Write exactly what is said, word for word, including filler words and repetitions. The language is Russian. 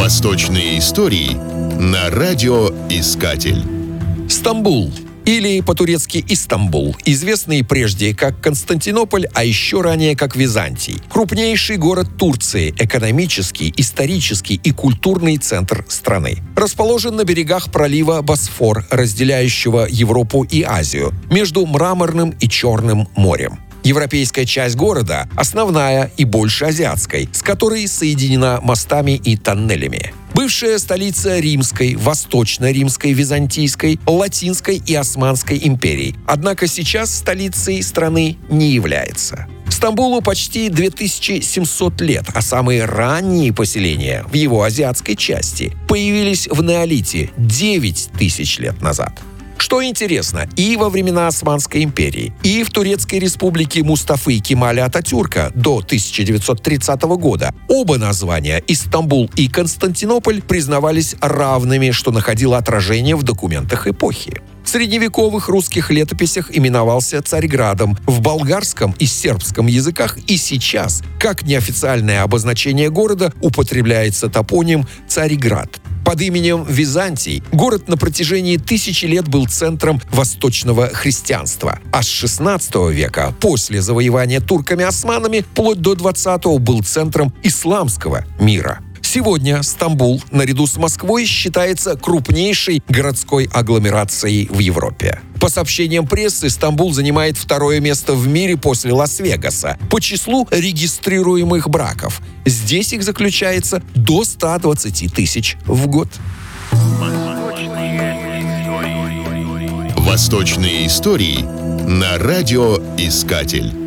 Восточные истории на Радио Искатель. Стамбул, или по-турецки Истамбул, известный прежде как Константинополь, а еще ранее как Византий. Крупнейший город Турции, экономический, исторический и культурный центр страны. Расположен на берегах пролива Босфор, разделяющего Европу и Азию, между Мраморным и Черным морем. Европейская часть города – основная и больше азиатской, с которой соединена мостами и тоннелями. Бывшая столица Римской, Восточно-Римской, Византийской, Латинской и Османской империй. Однако сейчас столицей страны не является. Стамбулу почти две тысячи семьсот лет, а самые ранние поселения в его азиатской части появились в неолите девять тысяч лет назад. Что интересно, и во времена Османской империи, и в Турецкой республике Мустафы Кемаля Ататюрка до тысяча девятьсот тридцатого года оба названия Истамбул и Константинополь признавались равными, что находило отражение в документах эпохи. В средневековых русских летописях именовался Царьградом, в болгарском и сербском языках и сейчас, как неофициальное обозначение города, употребляется топоним Царьград. Под именем Византий город на протяжении тысячи лет был центром восточного христианства, а с шестнадцатого века, после завоевания турками-османами, вплоть до двадцатого был центром исламского мира. Сегодня Стамбул, наряду с Москвой, считается крупнейшей городской агломерацией в Европе. По сообщениям прессы, Стамбул занимает второе место в мире после Лас-Вегаса по числу регистрируемых браков. Здесь их заключается до ста двадцати тысяч в год. Восточные истории на Радио Искатель.